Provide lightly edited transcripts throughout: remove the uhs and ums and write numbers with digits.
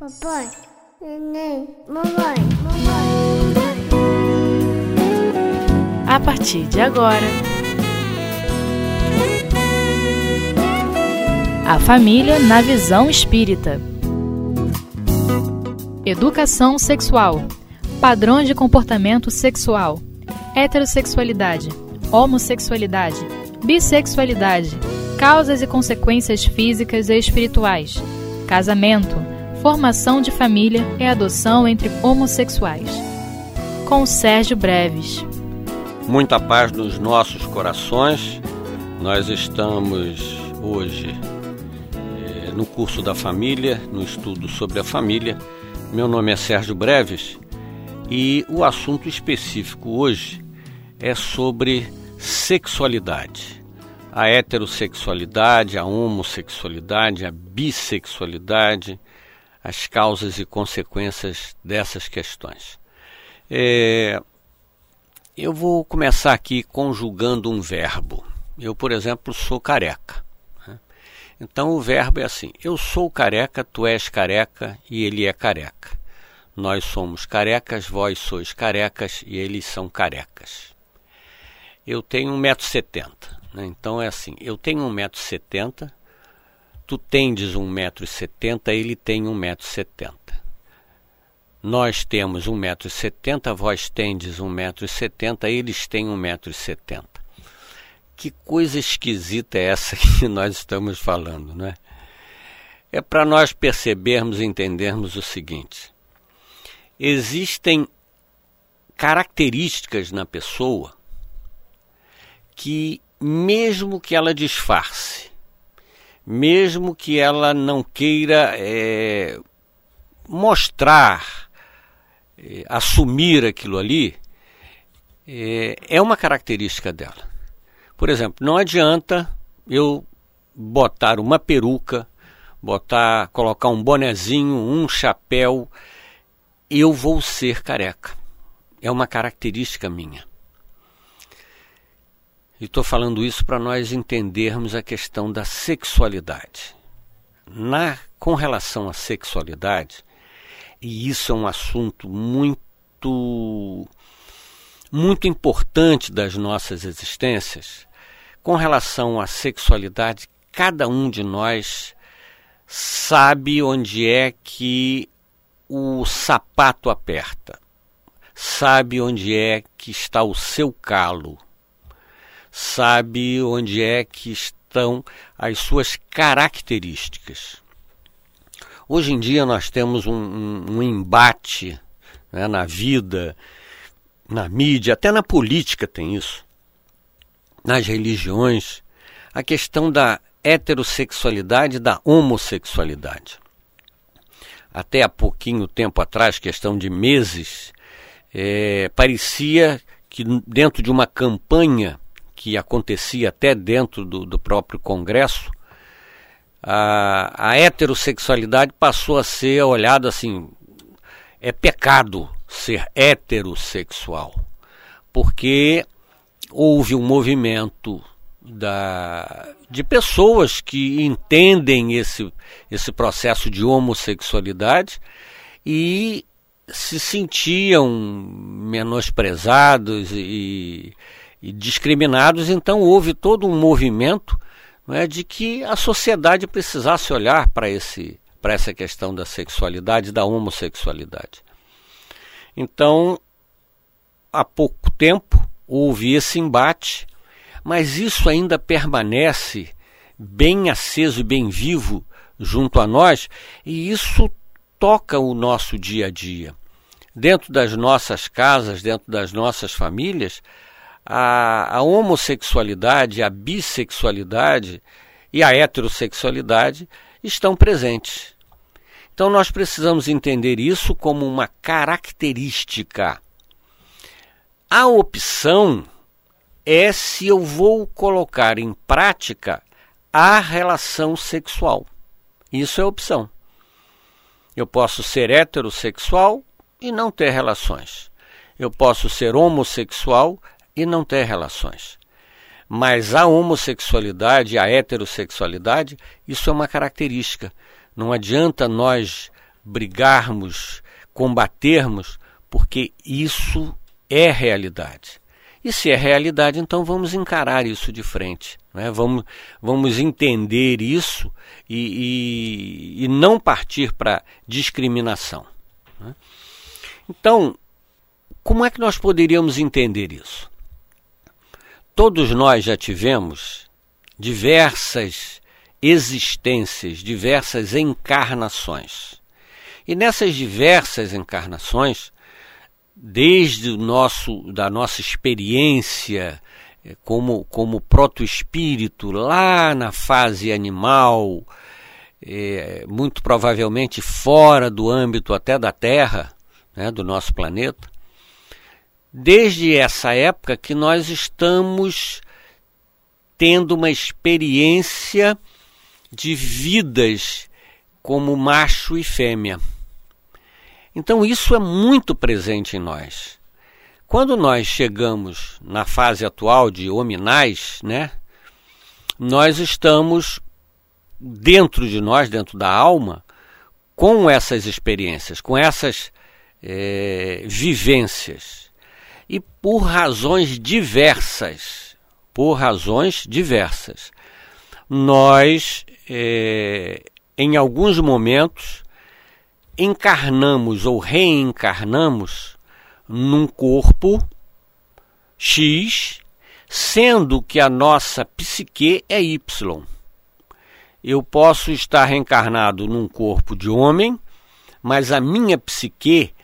Papai, neném, mamãe, mamãe. A partir de agora, a família na visão espírita. Educação sexual, padrões de comportamento sexual, heterossexualidade, homossexualidade, bissexualidade, causas e consequências físicas e espirituais, casamento, formação de família e adoção entre homossexuais. Com Sérgio Breves. Muita paz nos nossos corações. Nós estamos hoje no curso da família, no estudo sobre a família. Meu nome é Sérgio Breves e o assunto específico hoje é sobre sexualidade. A heterossexualidade, a homossexualidade, a bissexualidade, as causas e consequências dessas questões. Eu vou começar aqui conjugando um verbo. Eu, por exemplo, sou careca. Então o verbo é assim: eu sou careca, tu és careca e ele é careca. Nós somos carecas, vós sois carecas e eles são carecas. Eu tenho 1,70 m, né? Então é assim: eu tenho 1,70 m, tu tendes 1,70 m, ele tem 1,70 m. Nós temos 1,70 m, vós tendes 1,70 m, eles têm 1,70 m. Que coisa esquisita é essa que nós estamos falando, né? É para nós percebermos e entendermos o seguinte: existem características na pessoa que, mesmo que ela disfarce, mesmo que ela não queira mostrar, assumir aquilo ali, é uma característica dela. Por exemplo, não adianta eu botar uma peruca, colocar um bonezinho, um chapéu, eu vou ser careca. É uma característica minha. E estou falando isso para nós entendermos a questão da sexualidade. Com relação à sexualidade, e isso é um assunto muito, muito importante das nossas existências, com relação à sexualidade, cada um de nós sabe onde é que o sapato aperta, sabe onde é que está o seu calo, sabe onde é que estão as suas características. Hoje em dia nós temos um embate, né, na vida, na mídia, até na política tem isso, nas religiões, a questão da heterossexualidade e da homossexualidade. Até há pouquinho tempo atrás, questão de meses, parecia que dentro de uma campanha que acontecia até dentro do próprio Congresso, a heterossexualidade passou a ser olhada assim: é pecado ser heterossexual, porque houve um movimento de pessoas que entendem esse processo de homossexualidade e se sentiam menosprezados e discriminados. Então houve todo um movimento, não é, de que a sociedade precisasse olhar para essa questão da sexualidade, da homossexualidade. Então, há pouco tempo houve esse embate, mas isso ainda permanece bem aceso e bem vivo junto a nós, e isso toca o nosso dia a dia. Dentro das nossas casas, dentro das nossas famílias, a homossexualidade, a bissexualidade e a heterossexualidade estão presentes. Então nós precisamos entender isso como uma característica. A opção é se eu vou colocar em prática a relação sexual. Isso é opção. Eu posso ser heterossexual e não ter relações. Eu posso ser homossexual e não ter relações. Mas a homossexualidade, a heterossexualidade, isso é uma característica. Não adianta nós brigarmos, combatermos, porque isso é realidade. E se é realidade, então vamos encarar isso de frente, né? Vamos entender isso e não partir para discriminação, né? Então, como é que nós poderíamos entender isso? Todos nós já tivemos diversas existências, diversas encarnações. E nessas diversas encarnações, desde da nossa experiência como protoespírito lá na fase animal, muito provavelmente fora do âmbito até da Terra, né, do nosso planeta, desde essa época que nós estamos tendo uma experiência de vidas como macho e fêmea. Então isso é muito presente em nós. Quando nós chegamos na fase atual de hominais, né, nós estamos dentro de nós, dentro da alma, com essas experiências, com essas vivências. E por razões diversas, nós, em alguns momentos, encarnamos ou reencarnamos num corpo X, sendo que a nossa psique é Y. Eu posso estar reencarnado num corpo de homem, mas a minha psique,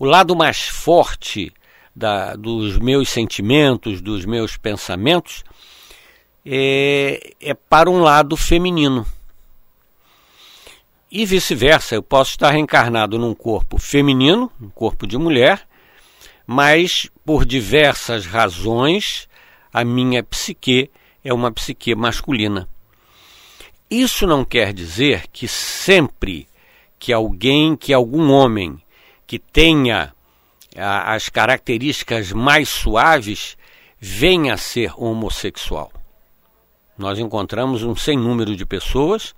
o lado mais forte dos meus sentimentos, dos meus pensamentos, é para um lado feminino. E vice-versa, eu posso estar reencarnado num corpo feminino, um corpo de mulher, mas por diversas razões a minha psique é uma psique masculina. Isso não quer dizer que sempre que algum homem que tenha as características mais suaves venha a ser homossexual. Nós encontramos um sem número de pessoas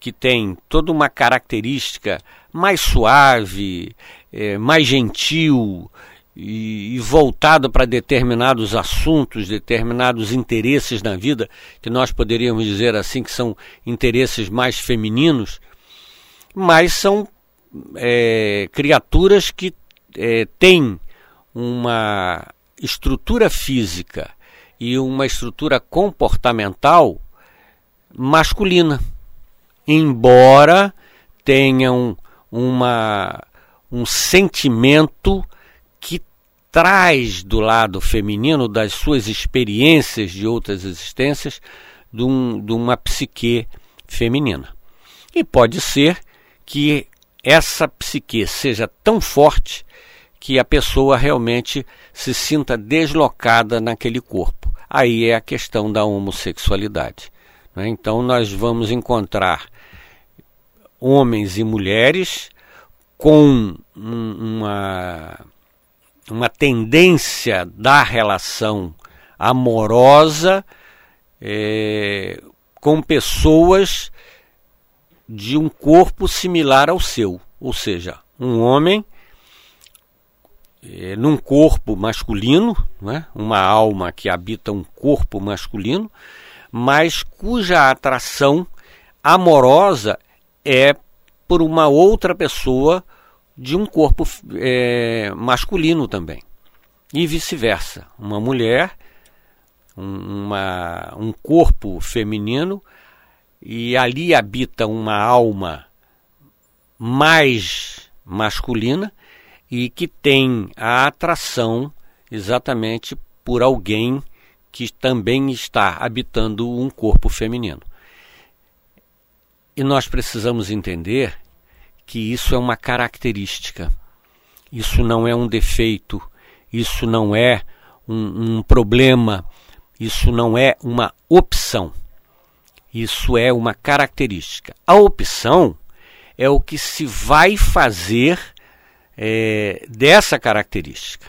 que têm toda uma característica mais suave, mais gentil e voltada para determinados assuntos, determinados interesses na vida, que nós poderíamos dizer assim que são interesses mais femininos, mas são criaturas que tem uma estrutura física e uma estrutura comportamental masculina, embora tenham um sentimento que traz do lado feminino, das suas experiências de outras existências, de uma psique feminina. E pode ser que essa psique seja tão forte que a pessoa realmente se sinta deslocada naquele corpo. Aí é a questão da homossexualidade, né? Então nós vamos encontrar homens e mulheres com uma tendência da relação amorosa com pessoas de um corpo similar ao seu, ou seja, um homem num corpo masculino, né? Uma alma que habita um corpo masculino, mas cuja atração amorosa é por uma outra pessoa de um corpo masculino também. E vice-versa, uma mulher, um corpo feminino, e ali habita uma alma mais masculina e que tem a atração exatamente por alguém que também está habitando um corpo feminino. E nós precisamos entender que isso é uma característica, isso não é um defeito, isso não é um problema, isso não é uma opção. Isso é uma característica. A opção é o que se vai fazer dessa característica.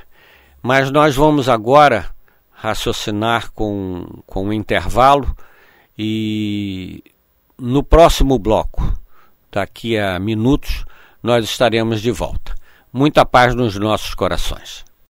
Mas nós vamos agora raciocinar com um intervalo e no próximo bloco Daqui a minutos nós estaremos de volta. Muita paz nos nossos corações.